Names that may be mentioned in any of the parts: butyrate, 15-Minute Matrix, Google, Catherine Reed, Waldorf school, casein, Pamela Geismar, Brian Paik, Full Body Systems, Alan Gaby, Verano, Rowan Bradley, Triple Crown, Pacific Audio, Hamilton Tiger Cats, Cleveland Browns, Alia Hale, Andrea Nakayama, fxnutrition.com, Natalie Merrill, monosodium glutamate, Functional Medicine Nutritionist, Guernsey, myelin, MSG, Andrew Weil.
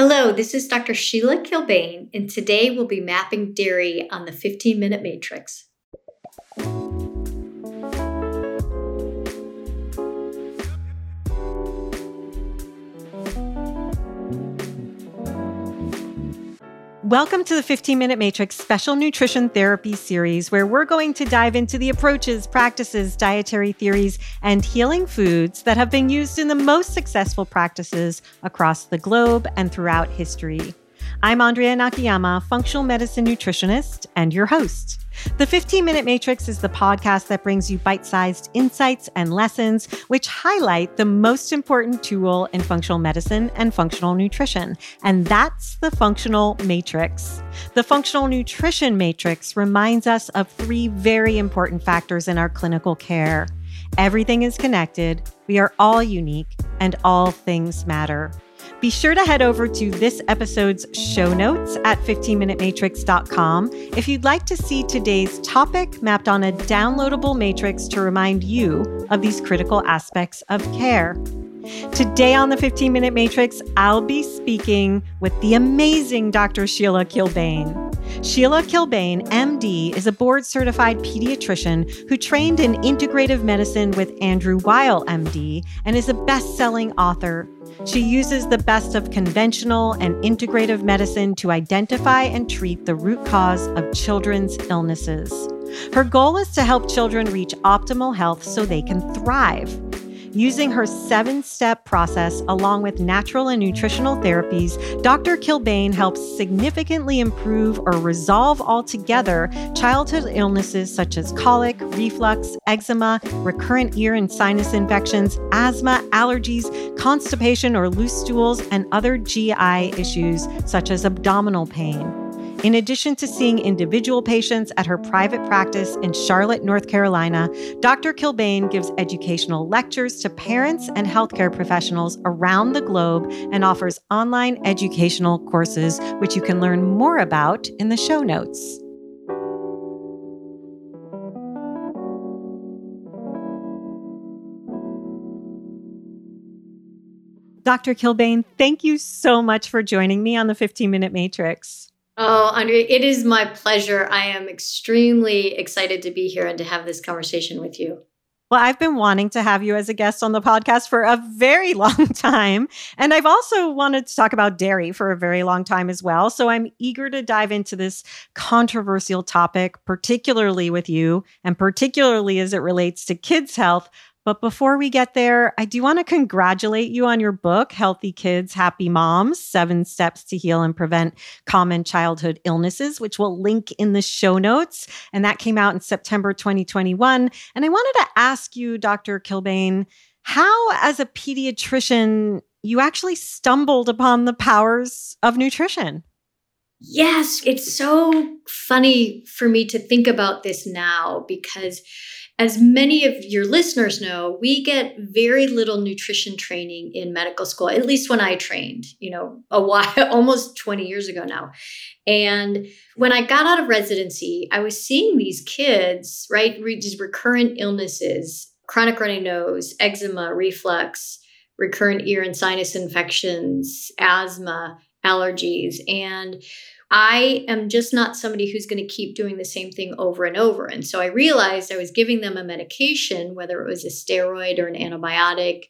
Hello, this is Dr. Sheila Kilbane, and today we'll be mapping dairy on the 15-Minute Matrix. Welcome to the 15-Minute Matrix Special Nutrition Therapy Series, where we're going to dive into the approaches, practices, dietary theories, and healing foods that have been used in the most successful practices across the globe and throughout history. I'm Andrea Nakayama, Functional Medicine Nutritionist, and your host. The 15-Minute Matrix is the podcast that brings you bite-sized insights and lessons which highlight the most important tool in functional medicine and functional nutrition, and that's the Functional Matrix. The Functional Nutrition Matrix reminds us of three very important factors in our clinical care. Everything is connected, we are all unique, and all things matter. Be sure to head over to this episode's show notes at 15minutematrix.com if you'd like to see today's topic mapped on a downloadable matrix to remind you of these critical aspects of care. Today on the 15-Minute Matrix, I'll be speaking with the amazing Dr. Sheila Kilbane. Sheila Kilbane, MD, is a board-certified pediatrician who trained in integrative medicine with Andrew Weil, MD, and is a best-selling author. She uses the best of conventional and integrative medicine to identify and treat the root cause of children's illnesses. Her goal is to help children reach optimal health so they can thrive. Using her 7-step process along with natural and nutritional therapies, Dr. Kilbane helps significantly improve or resolve altogether childhood illnesses such as colic, reflux, eczema, recurrent ear and sinus infections, asthma, allergies, constipation or loose stools, and other GI issues such as abdominal pain. In addition to seeing individual patients at her private practice in Charlotte, North Carolina, Dr. Kilbane gives educational lectures to parents and healthcare professionals around the globe and offers online educational courses, which you can learn more about in the show notes. Dr. Kilbane, thank you so much for joining me on the 15-Minute Matrix. Oh, Andrea, it is my pleasure. I am extremely excited to be here and to have this conversation with you. Well, I've been wanting to have you as a guest on the podcast for a very long time. And I've also wanted to talk about dairy for a very long time as well. So I'm eager to dive into this controversial topic, particularly with you and particularly as it relates to kids' health. But before we get there, I do want to congratulate you on your book, Healthy Kids, Happy Moms, 7 Steps to Heal and Prevent Common Childhood Illnesses, which we'll link in the show notes. And that came out in September 2021. And I wanted to ask you, Dr. Kilbane, how as a pediatrician, you actually stumbled upon the powers of nutrition? Yes, it's so funny for me to think about this now because as many of your listeners know, we get very little nutrition training in medical school, at least when I trained, a while, almost 20 years ago now. And when I got out of residency, I was seeing these kids, right, these recurrent illnesses, chronic runny nose, eczema, reflux, recurrent ear and sinus infections, asthma, allergies. And I am just not somebody who's going to keep doing the same thing over and over. And so I realized I was giving them a medication, whether it was a steroid or an antibiotic,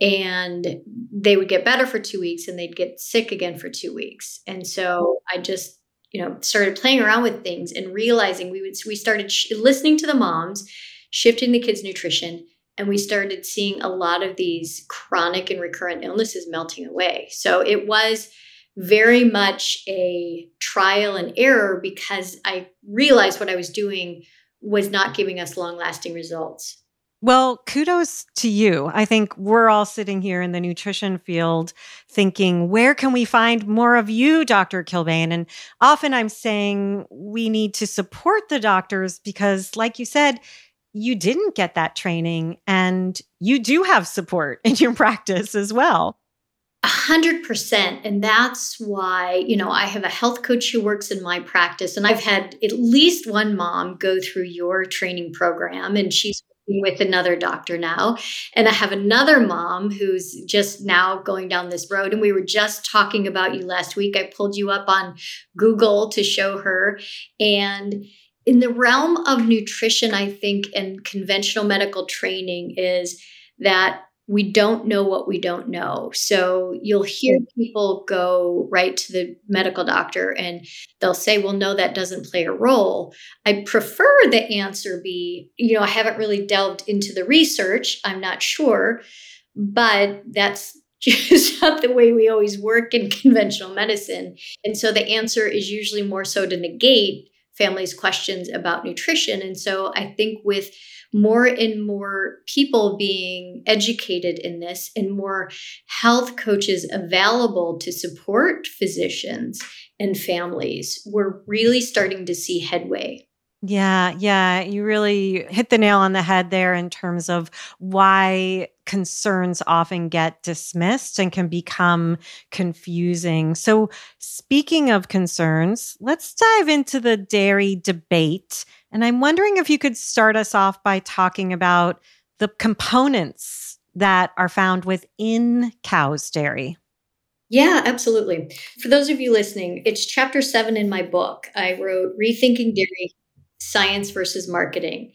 and they would get better for 2 weeks and they'd get sick again for 2 weeks. And so I just, started playing around with things and realizing we started listening to the moms, shifting the kids' nutrition, and we started seeing a lot of these chronic and recurrent illnesses melting away. So it was very much a trial and error because I realized what I was doing was not giving us long-lasting results. Well, kudos to you. I think we're all sitting here in the nutrition field thinking, where can we find more of you, Dr. Kilbane? And often I'm saying we need to support the doctors because, like you said, you didn't get that training and you do have support in your practice as well. 100%. And that's why, I have a health coach who works in my practice, and I've had at least one mom go through your training program, and she's with another doctor now. And I have another mom who's just now going down this road. And we were just talking about you last week. I pulled you up on Google to show her. And in the realm of nutrition, I think, and conventional medical training is that we don't know what we don't know. So you'll hear people go right to the medical doctor and they'll say, well, no, that doesn't play a role. I prefer the answer be, you know, I haven't really delved into the research. I'm not sure, but that's just not the way we always work in conventional medicine. And so the answer is usually more so to negate families' questions about nutrition. And so I think with more and more people being educated in this and more health coaches available to support physicians and families, we're really starting to see headway. Yeah. You really hit the nail on the head there in terms of why concerns often get dismissed and can become confusing. So speaking of concerns, let's dive into the dairy debate. And I'm wondering if you could start us off by talking about the components that are found within cow's dairy. Yeah, absolutely. For those of you listening, it's chapter 7 in my book. I wrote Rethinking Dairy Science versus Marketing.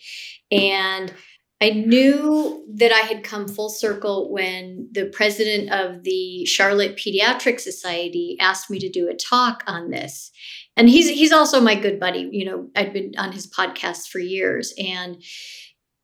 And I knew that I had come full circle when the president of the Charlotte Pediatric Society asked me to do a talk on this. And he's also my good buddy. You know, I'd been on his podcast for years. And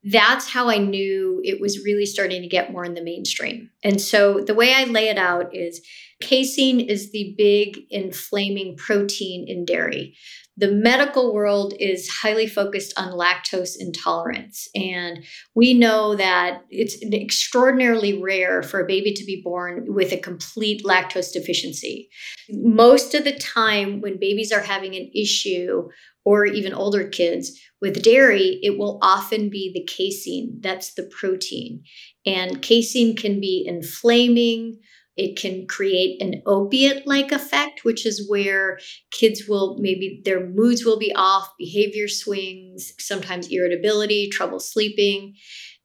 that's how I knew it was really starting to get more in the mainstream. And so the way I lay it out is casein is the big inflaming protein in dairy. The medical world is highly focused on lactose intolerance. And we know that it's extraordinarily rare for a baby to be born with a complete lactose deficiency. Most of the time when babies are having an issue, or even older kids with dairy, it will often be the casein. That's the protein. And casein can be inflaming. It can create an opiate-like effect, which is where kids will maybe their moods will be off, behavior swings, sometimes irritability, trouble sleeping.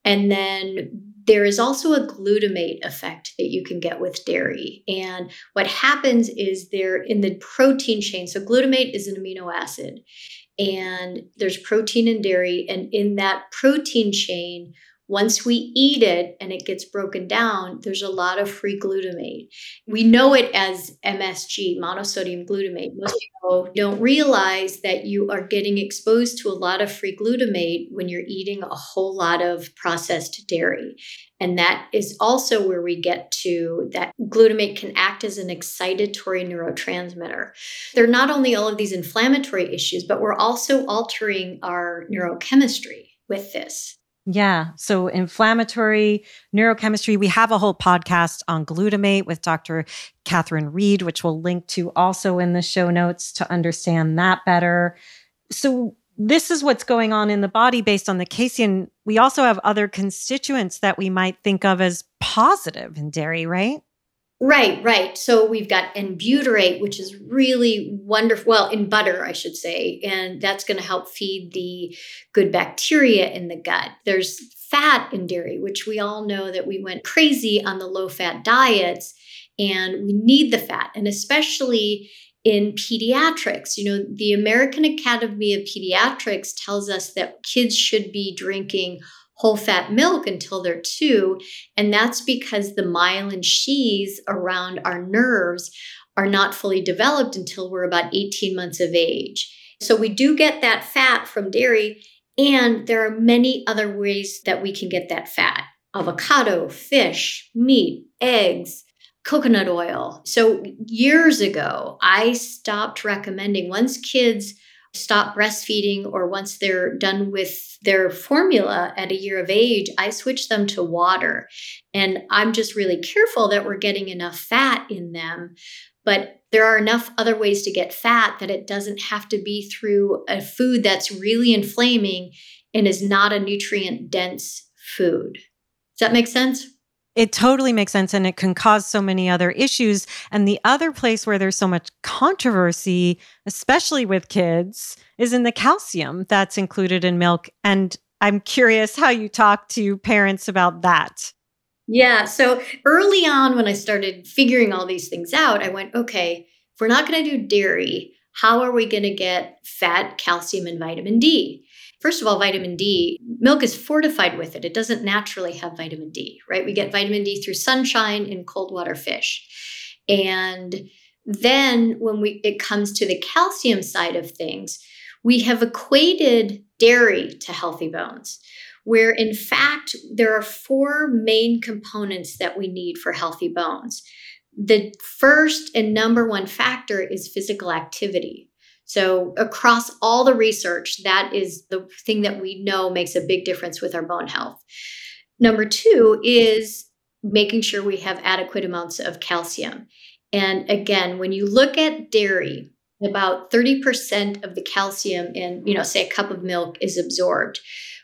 And then there is also a glutamate effect that you can get with dairy. And what happens is they're in the protein chain. So glutamate is an amino acid, and there's protein in dairy. And in that protein chain, once we eat it and it gets broken down, there's a lot of free glutamate. We know it as MSG, monosodium glutamate. Most people don't realize that you are getting exposed to a lot of free glutamate when you're eating a whole lot of processed dairy. And that is also where we get to that glutamate can act as an excitatory neurotransmitter. There are not only all of these inflammatory issues, but we're also altering our neurochemistry with this. Yeah. So inflammatory neurochemistry. We have a whole podcast on glutamate with Dr. Catherine Reed, which we'll link to also in the show notes to understand that better. So this is what's going on in the body based on the casein. We also have other constituents that we might think of as positive in dairy, right? Right. So we've got N-butyrate, which is really wonderful. Well, in butter, I should say, and that's going to help feed the good bacteria in the gut. There's fat in dairy, which we all know that we went crazy on the low-fat diets, and we need the fat, and especially in pediatrics. You know, the American Academy of Pediatrics tells us that kids should be drinking whole fat milk until they're 2. And that's because the myelin sheaths around our nerves are not fully developed until we're about 18 months of age. So we do get that fat from dairy. And there are many other ways that we can get that fat: avocado, fish, meat, eggs, coconut oil. So years ago, I stopped recommending once kids stop breastfeeding, or once they're done with their formula at a year of age, I switch them to water. And I'm just really careful that we're getting enough fat in them. But there are enough other ways to get fat that it doesn't have to be through a food that's really inflaming and is not a nutrient-dense food. Does that make sense? It totally makes sense, and it can cause so many other issues. And the other place where there's so much controversy, especially with kids, is in the calcium that's included in milk. And I'm curious how you talk to parents about that. Yeah. So early on when I started figuring all these things out, I went, okay, if we're not going to do dairy, how are we going to get fat, calcium, and vitamin D? First of all, vitamin D, milk is fortified with it. It doesn't naturally have vitamin D, right? We get vitamin D through sunshine and cold water fish. And then when it comes to the calcium side of things, we have equated dairy to healthy bones, where in fact, there are four main components that we need for healthy bones. The first and number one factor is physical activity. So across all the research, that is the thing that we know makes a big difference with our bone health. Number two is making sure we have adequate amounts of calcium. And again, when you look at dairy, about 30% of the calcium in, say a cup of milk is absorbed.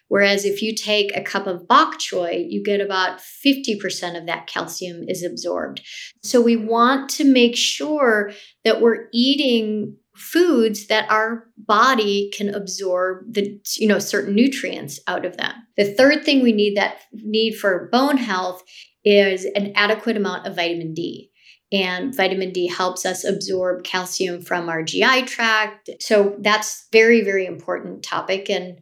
Whereas if you take a cup of bok choy, you get about 50% of that calcium is absorbed. So we want to make sure that we're eating foods that our body can absorb the, certain nutrients out of them. The third thing we need for bone health is an adequate amount of vitamin D. And vitamin D helps us absorb calcium from our GI tract. So that's very, very important topic. And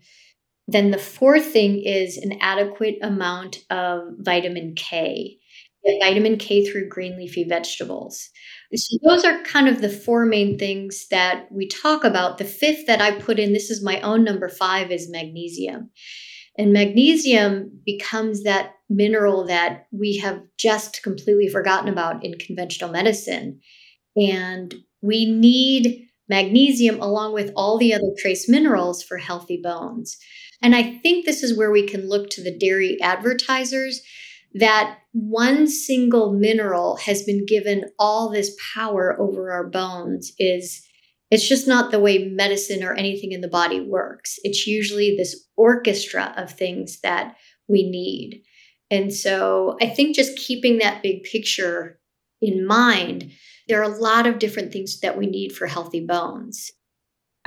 then the fourth thing is an adequate amount of vitamin K. Get vitamin K through green leafy vegetables. So those are kind of the four main things that we talk about. The fifth that I put in, this is my own number five, is magnesium. And magnesium becomes that mineral that we have just completely forgotten about in conventional medicine. And we need magnesium along with all the other trace minerals for healthy bones. And I think this is where we can look to the dairy advertisers, that one single mineral has been given all this power over our bones. It's just not the way medicine or anything in the body works. It's usually this orchestra of things that we need. And so I think just keeping that big picture in mind, there are a lot of different things that we need for healthy bones.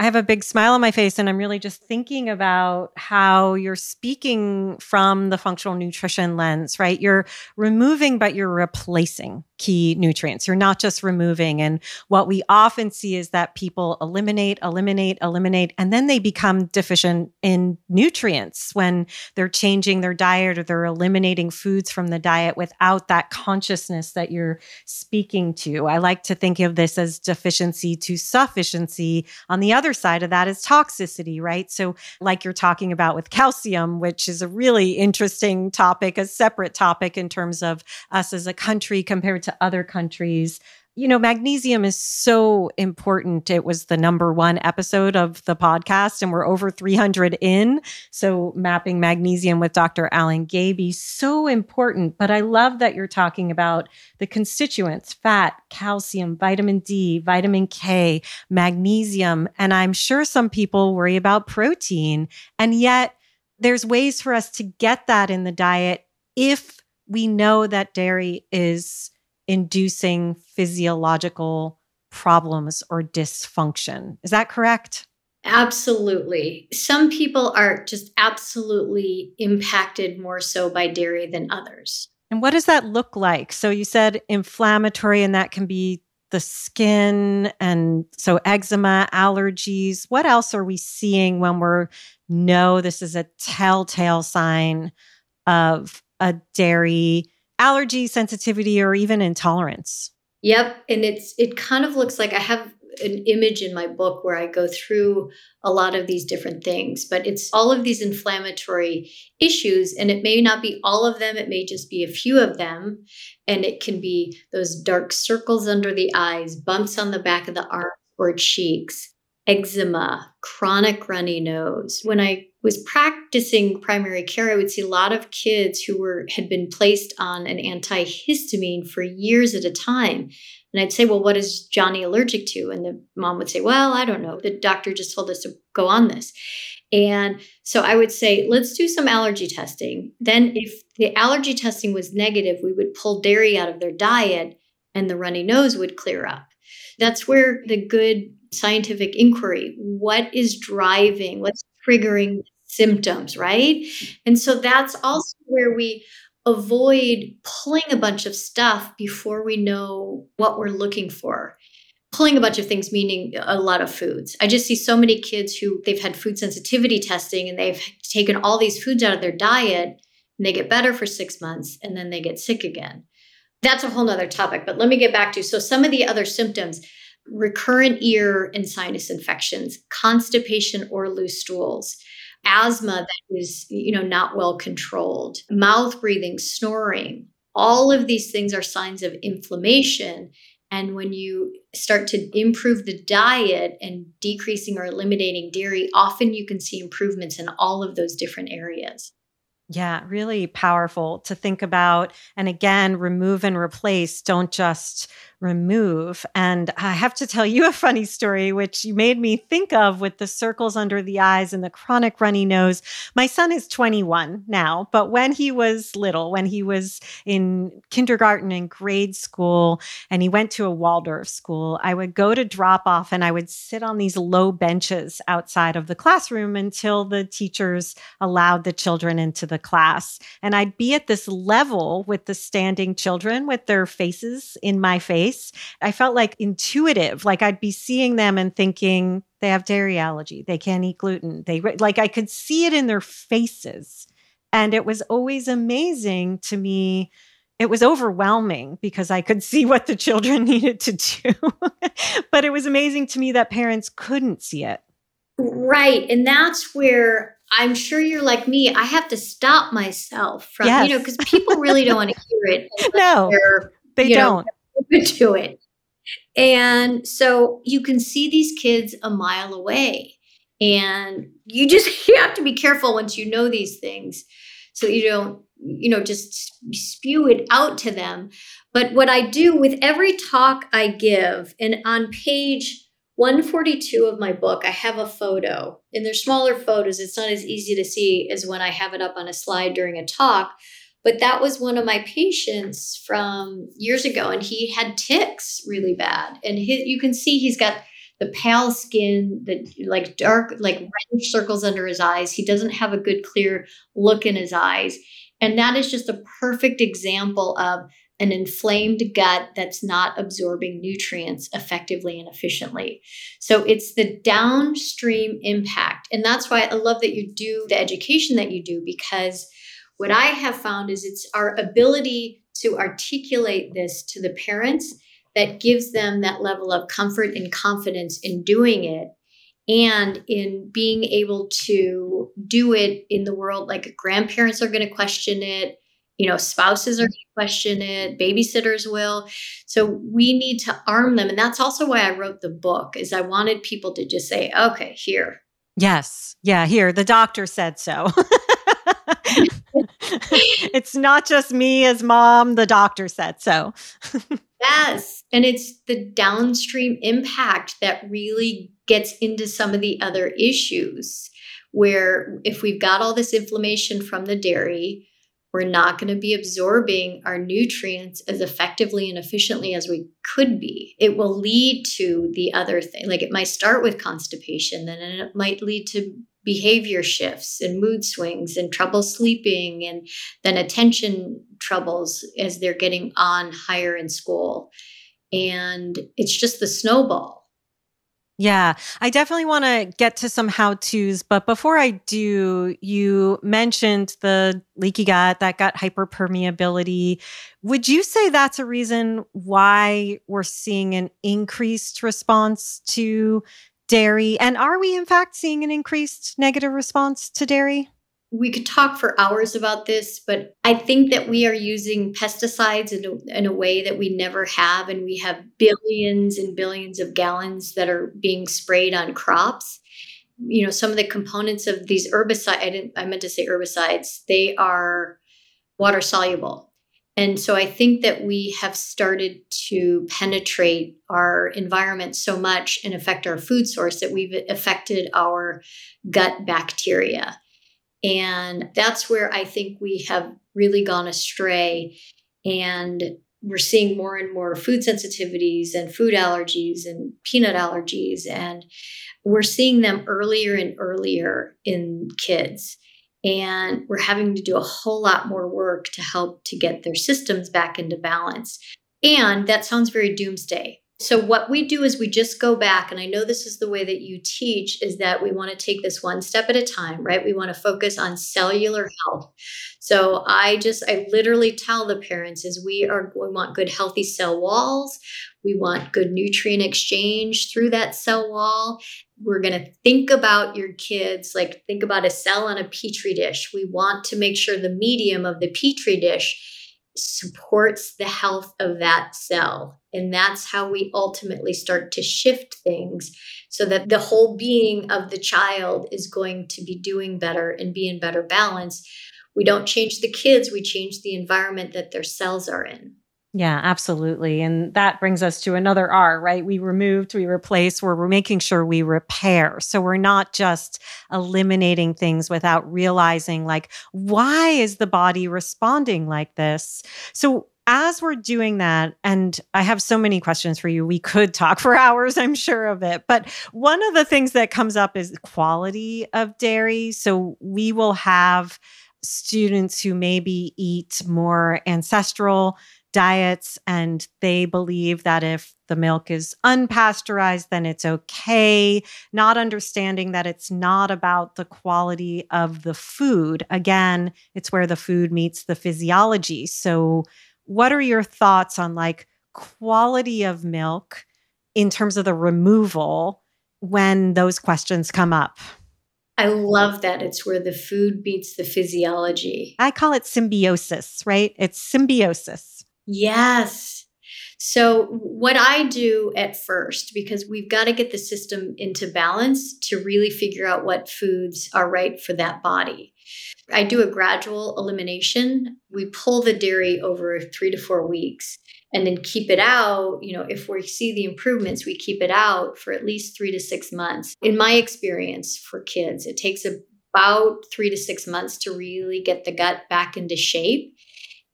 I have a big smile on my face, and I'm really just thinking about how you're speaking from the functional nutrition lens, right? You're removing, but you're replacing key nutrients. You're not just removing. And what we often see is that people eliminate, and then they become deficient in nutrients when they're changing their diet or they're eliminating foods from the diet without that consciousness that you're speaking to. I like to think of this as deficiency to sufficiency. On the other side of that is toxicity, right? So like you're talking about with calcium, which is a really interesting topic, a separate topic in terms of us as a country compared to other countries. Magnesium is so important. It was the number one episode of the podcast, and we're over 300 in. So mapping magnesium with Dr. Alan Gaby, so important. But I love that you're talking about the constituents, fat, calcium, vitamin D, vitamin K, magnesium. And I'm sure some people worry about protein. And yet there's ways for us to get that in the diet if we know that dairy is inducing physiological problems or dysfunction. Is that correct? Absolutely. Some people are just absolutely impacted more so by dairy than others. And what does that look like? So you said inflammatory, and that can be the skin, and so eczema, allergies. What else are we seeing when this is a telltale sign of a dairy allergy, sensitivity, or even intolerance? Yep. And it kind of looks like, I have an image in my book where I go through a lot of these different things, but it's all of these inflammatory issues, and it may not be all of them. It may just be a few of them. And it can be those dark circles under the eyes, bumps on the back of the arm or cheeks, eczema, chronic runny nose. When I was practicing primary care, I would see a lot of kids who had been placed on an antihistamine for years at a time. And I'd say, well, what is Johnny allergic to? And the mom would say, well, I don't know. The doctor just told us to go on this. And so I would say, let's do some allergy testing. Then if the allergy testing was negative, we would pull dairy out of their diet and the runny nose would clear up. That's where the good scientific inquiry, what is driving, what's triggering symptoms, right? And so that's also where we avoid pulling a bunch of stuff before we know what we're looking for. Pulling a bunch of things, meaning a lot of foods. I just see so many kids who they've had food sensitivity testing and they've taken all these foods out of their diet and they get better for 6 months and then they get sick again. That's a whole nother topic, but let me get back to, so some of the other symptoms, recurrent ear and sinus infections, constipation or loose stools, asthma that is, not well controlled, mouth breathing, snoring. All of these things are signs of inflammation. And when you start to improve the diet and decreasing or eliminating dairy, often you can see improvements in all of those different areas. Yeah, really powerful to think about. And again, remove and replace, don't just remove. And I have to tell you a funny story, which you made me think of with the circles under the eyes and the chronic runny nose. My son is 21 now, but when he was little, when he was in kindergarten and grade school, and he went to a Waldorf school, I would go to drop off and I would sit on these low benches outside of the classroom until the teachers allowed the children into the class. And I'd be at this level with the standing children with their faces in my face. I felt like intuitive, like I'd be seeing them and thinking they have dairy allergy, they can't eat gluten. They like I could see it in their faces. And it was always amazing to me. It was overwhelming because I could see what the children needed to do. But it was amazing to me that parents couldn't see it. Right. And that's where I'm sure you're like me. I have to stop myself from, yes. Because people really don't want to hear it. No, they don't. To it. And so you can see these kids a mile away. And you have to be careful once you know these things so you don't, just spew it out to them. But what I do with every talk I give, and on page 142 of my book, I have a photo, and they're smaller photos. It's not as easy to see as when I have it up on a slide during a talk. But that was one of my patients from years ago, and he had tics really bad. And you can see he's got the pale skin, the dark, reddish circles under his eyes. He doesn't have a good, clear look in his eyes. And that is just a perfect example of an inflamed gut that's not absorbing nutrients effectively and efficiently. So it's the downstream impact. And that's why I love that you do the education that you do, because what I have found is it's our ability to articulate this to the parents that gives them that level of comfort and confidence in doing it and in being able to do it in the world. Like grandparents are going to question it, spouses are going to question it, babysitters will. So we need to arm them. And that's also why I wrote the book, is I wanted people to just say, okay, here. Yes. Yeah, here. The doctor said so. It's not just me as mom, the doctor said so. Yes. And it's the downstream impact that really gets into some of the other issues, where if we've got all this inflammation from the dairy, we're not going to be absorbing our nutrients as effectively and efficiently as we could be. It will lead to the other thing. Like it might start with constipation, then it might lead to behavior shifts and mood swings and trouble sleeping, and then attention troubles as they're getting on higher in school. And it's just the snowball. Yeah, I definitely want to get to some how-tos, but before I do, you mentioned the leaky gut, that gut hyperpermeability. Would you say that's a reason why we're seeing an increased response to dairy? And are we in fact seeing an increased negative response to dairy? We could talk for hours about this, but I think that we are using pesticides in a way that we never have. And we have billions and billions of gallons that are being sprayed on crops. Some of the components of these herbicides, I meant to say herbicides, they are water soluble. And so I think that we have started to penetrate our environment so much and affect our food source that we've affected our gut bacteria. And that's where I think we have really gone astray. And we're seeing more and more food sensitivities and food allergies and peanut allergies. And we're seeing them earlier and earlier in kids. And we're having to do a whole lot more work to help to get their systems back into balance. And that sounds very doomsday. So what we do is we just go back, and I know this is the way that you teach, is that we want to take this one step at a time, right? We want to focus on cellular health. So I literally tell the parents is we want good, healthy cell walls. We want good nutrient exchange through that cell wall. We're going to think about your kids, like think about a cell on a Petri dish. We want to make sure the medium of the Petri dish supports the health of that cell. And that's how we ultimately start to shift things so that the whole being of the child is going to be doing better and be in better balance. We don't change the kids, we change the environment that their cells are in. Yeah, absolutely. And that brings us to another R, right? We removed, we replaced, we're making sure we repair. So we're not just eliminating things without realizing, like, why is the body responding like this? So as we're doing that, and I have so many questions for you, we could talk for hours, I'm sure of it. But one of the things that comes up is quality of dairy. So we will have students who maybe eat more ancestral diets, and they believe that if the milk is unpasteurized, then it's okay, not understanding that it's not about the quality of the food. Again, it's where the food meets the physiology. So what are your thoughts on like quality of milk in terms of the removal when those questions come up? I love that. It's where the food meets the physiology. I call it symbiosis, right? It's symbiosis. Yes. So what I do at first, because we've got to get the system into balance to really figure out what foods are right for that body. I do a gradual elimination. We pull the dairy over 3 to 4 weeks and then keep it out. You know, if we see the improvements, we keep it out for at least 3 to 6 months. In my experience for kids, it takes about 3 to 6 months to really get the gut back into shape.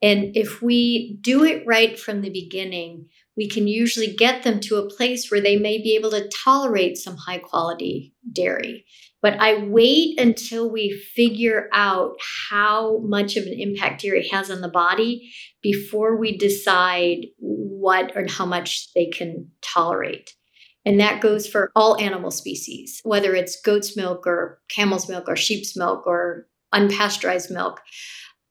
And if we do it right from the beginning, we can usually get them to a place where they may be able to tolerate some high quality dairy. But I wait until we figure out how much of an impact dairy has on the body before we decide what and how much they can tolerate. And that goes for all animal species, whether it's goat's milk or camel's milk or sheep's milk or unpasteurized milk.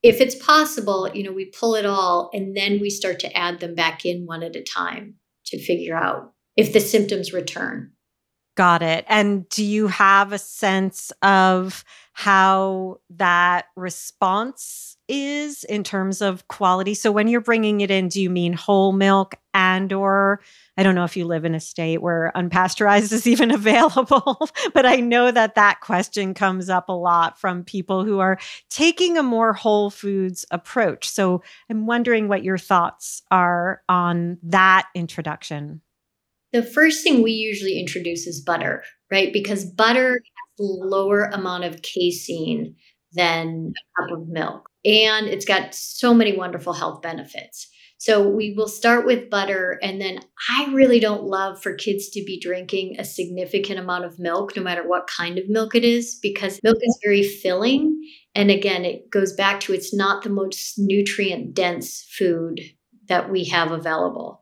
If it's possible, you know, we pull it all and then we start to add them back in one at a time to figure out if the symptoms return. Got it. And do you have a sense of how that response is in terms of quality? So when you're bringing it in, do you mean whole milk and or, I don't know if you live in a state where unpasteurized is even available, but I know that that question comes up a lot from people who are taking a more whole foods approach. So I'm wondering what your thoughts are on that introduction. The first thing we usually introduce is butter, right? Because butter has a lower amount of casein than a cup of milk. And it's got so many wonderful health benefits. So we will start with butter. And then I really don't love for kids to be drinking a significant amount of milk, no matter what kind of milk it is, because milk is very filling. And again, it goes back to it's not the most nutrient dense food that we have available.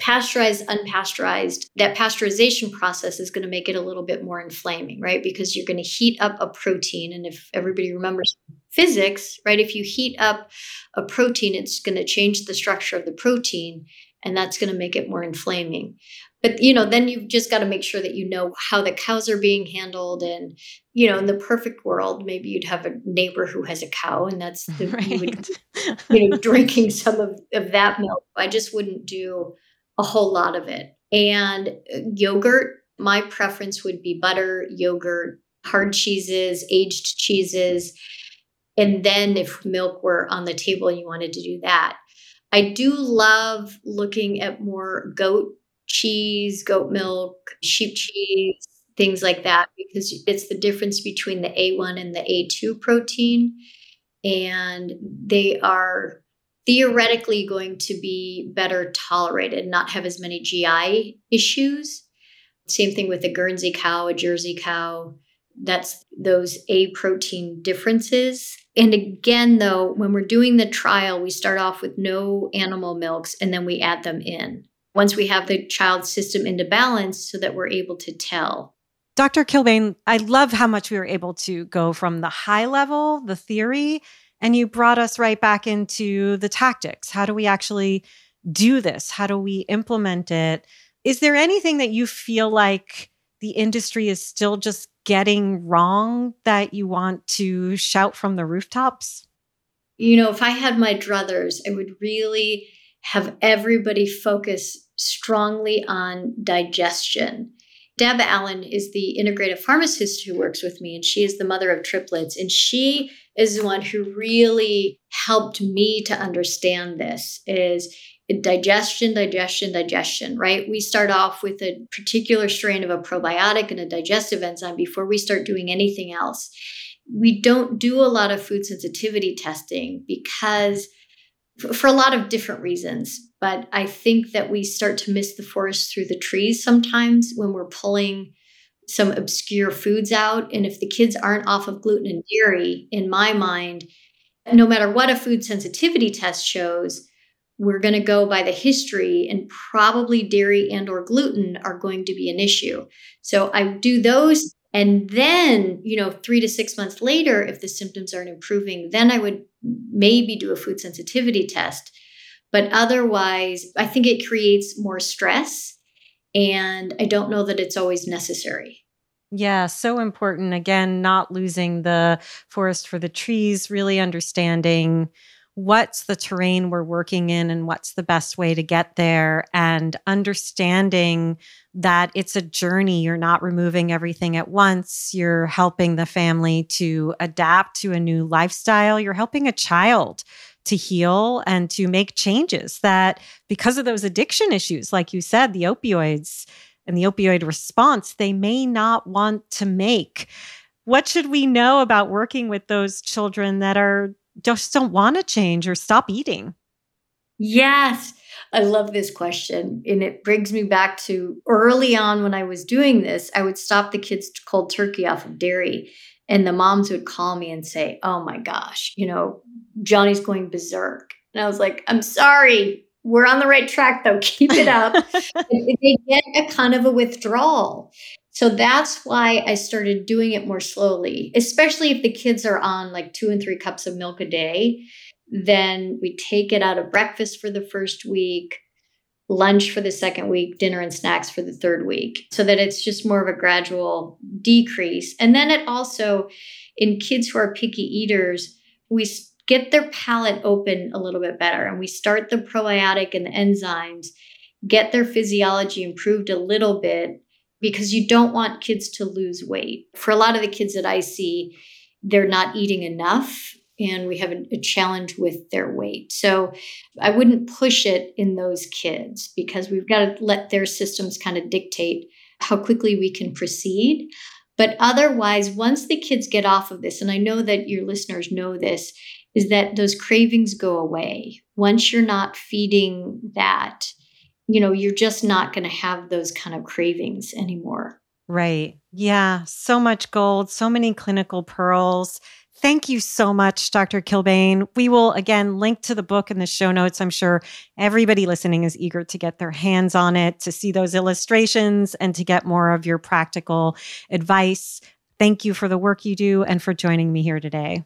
Pasteurized, unpasteurized, that pasteurization process is going to make it a little bit more inflaming, right? Because you're going to heat up a protein. And if everybody remembers physics, right, if you heat up a protein, it's going to change the structure of the protein, and that's going to make it more inflaming. But, you know, then you've just got to make sure that you know how the cows are being handled. And, you know, in the perfect world, maybe you'd have a neighbor who has a cow and that's the, right. You would, you know, drinking some of that milk. I just wouldn't do a whole lot of it. And yogurt, my preference would be butter, yogurt, hard cheeses, aged cheeses. And then if milk were on the table and you wanted to do that. I do love looking at more goat cheese, goat milk, sheep cheese, things like that, because it's the difference between the A1 and the A2 protein. And they are theoretically going to be better tolerated, not have as many GI issues. Same thing with a Guernsey cow, a Jersey cow. That's those A protein differences. And again, though, when we're doing the trial, we start off with no animal milks and then we add them in. Once we have the child's system into balance so that we're able to tell. Dr. Kilbane, I love how much we were able to go from the high level, the theory, and you brought us right back into the tactics. How do we actually do this? How do we implement it? Is there anything that you feel like the industry is still just getting wrong that you want to shout from the rooftops? You know, if I had my druthers, I would really have everybody focus strongly on digestion. Deb Allen is the integrative pharmacist who works with me, and she is the mother of triplets. And she is the one who really helped me to understand this is digestion, right? We start off with a particular strain of a probiotic and a digestive enzyme before we start doing anything else. We don't do a lot of food sensitivity testing because for a lot of different reasons, but I think that we start to miss the forest through the trees sometimes when we're pulling some obscure foods out. And if the kids aren't off of gluten and dairy, in my mind, no matter what a food sensitivity test shows, we're going to go by the history, and probably dairy and or gluten are going to be an issue. So I do those. And then, 3 to 6 months later, if the symptoms aren't improving, then I would maybe do a food sensitivity test. But otherwise, I think it creates more stress. And I don't know that it's always necessary. Yeah, so important. Again, not losing the forest for the trees, really understanding what's the terrain we're working in and what's the best way to get there, and understanding that it's a journey. You're not removing everything at once. You're helping the family to adapt to a new lifestyle. You're helping a child to heal and to make changes that, because of those addiction issues, like you said, the opioids and the opioid response, they may not want to make. What should we know about working with those children that are just don't want to change or stop eating? Yes, I love this question. And it brings me back to early on when I was doing this, I would stop the kids cold turkey off of dairy. And the moms would call me and say, oh my gosh, Johnny's going berserk. And I was like, I'm sorry, we're on the right track though. Keep it up. They get a kind of a withdrawal. So that's why I started doing it more slowly, especially if the kids are on 2 and 3 cups of milk a day. Then we take it out of breakfast for the first week, lunch for the second week, dinner and snacks for the third week, so that it's just more of a gradual decrease. And then it also, in kids who are picky eaters, we get their palate open a little bit better, and we start the probiotic and the enzymes, get their physiology improved a little bit, because you don't want kids to lose weight. For a lot of the kids that I see, they're not eating enough, and we have a challenge with their weight. So I wouldn't push it in those kids, because we've got to let their systems kind of dictate how quickly we can proceed. But otherwise, once the kids get off of this, and I know that your listeners know this, is that those cravings go away. Once you're not feeding that, you're just not going to have those kind of cravings anymore. Right. Yeah. So much gold, so many clinical pearls. Thank you so much, Dr. Kilbane. We will, again, link to the book in the show notes. I'm sure everybody listening is eager to get their hands on it, to see those illustrations, and to get more of your practical advice. Thank you for the work you do and for joining me here today.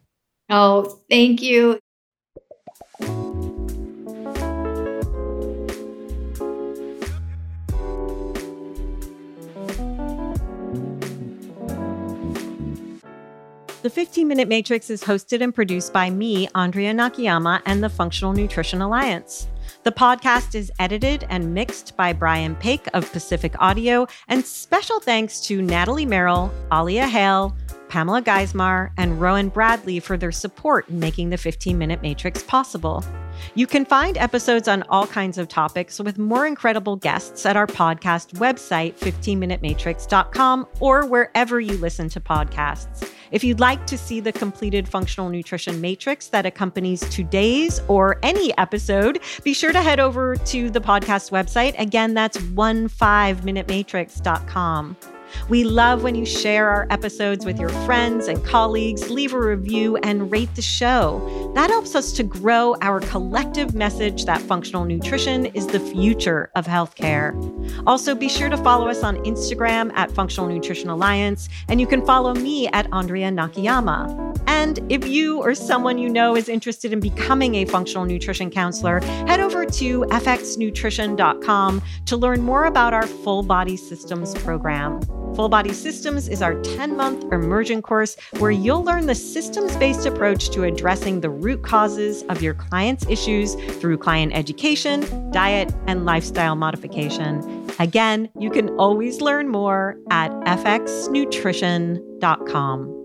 Oh, thank you. The 15-Minute Matrix is hosted and produced by me, Andrea Nakayama, and the Functional Nutrition Alliance. The podcast is edited and mixed by Brian Paik of Pacific Audio, and special thanks to Natalie Merrill, Alia Hale, Pamela Geismar, and Rowan Bradley for their support in making the 15-Minute Matrix possible. You can find episodes on all kinds of topics with more incredible guests at our podcast website, 15minutematrix.com, or wherever you listen to podcasts. If you'd like to see the completed functional nutrition matrix that accompanies today's or any episode, be sure to head over to the podcast website. Again, that's 15minutematrix.com. We love when you share our episodes with your friends and colleagues, leave a review, and rate the show. That helps us to grow our collective message that functional nutrition is the future of healthcare. Also, be sure to follow us on Instagram at Functional Nutrition Alliance, and you can follow me at Andrea Nakayama. And if you or someone you know is interested in becoming a functional nutrition counselor, head over to fxnutrition.com to learn more about our Full Body Systems program. Full Body Systems is our 10-month immersion course where you'll learn the systems-based approach to addressing the root causes of your clients' issues through client education, diet, and lifestyle modification. Again, you can always learn more at fxnutrition.com.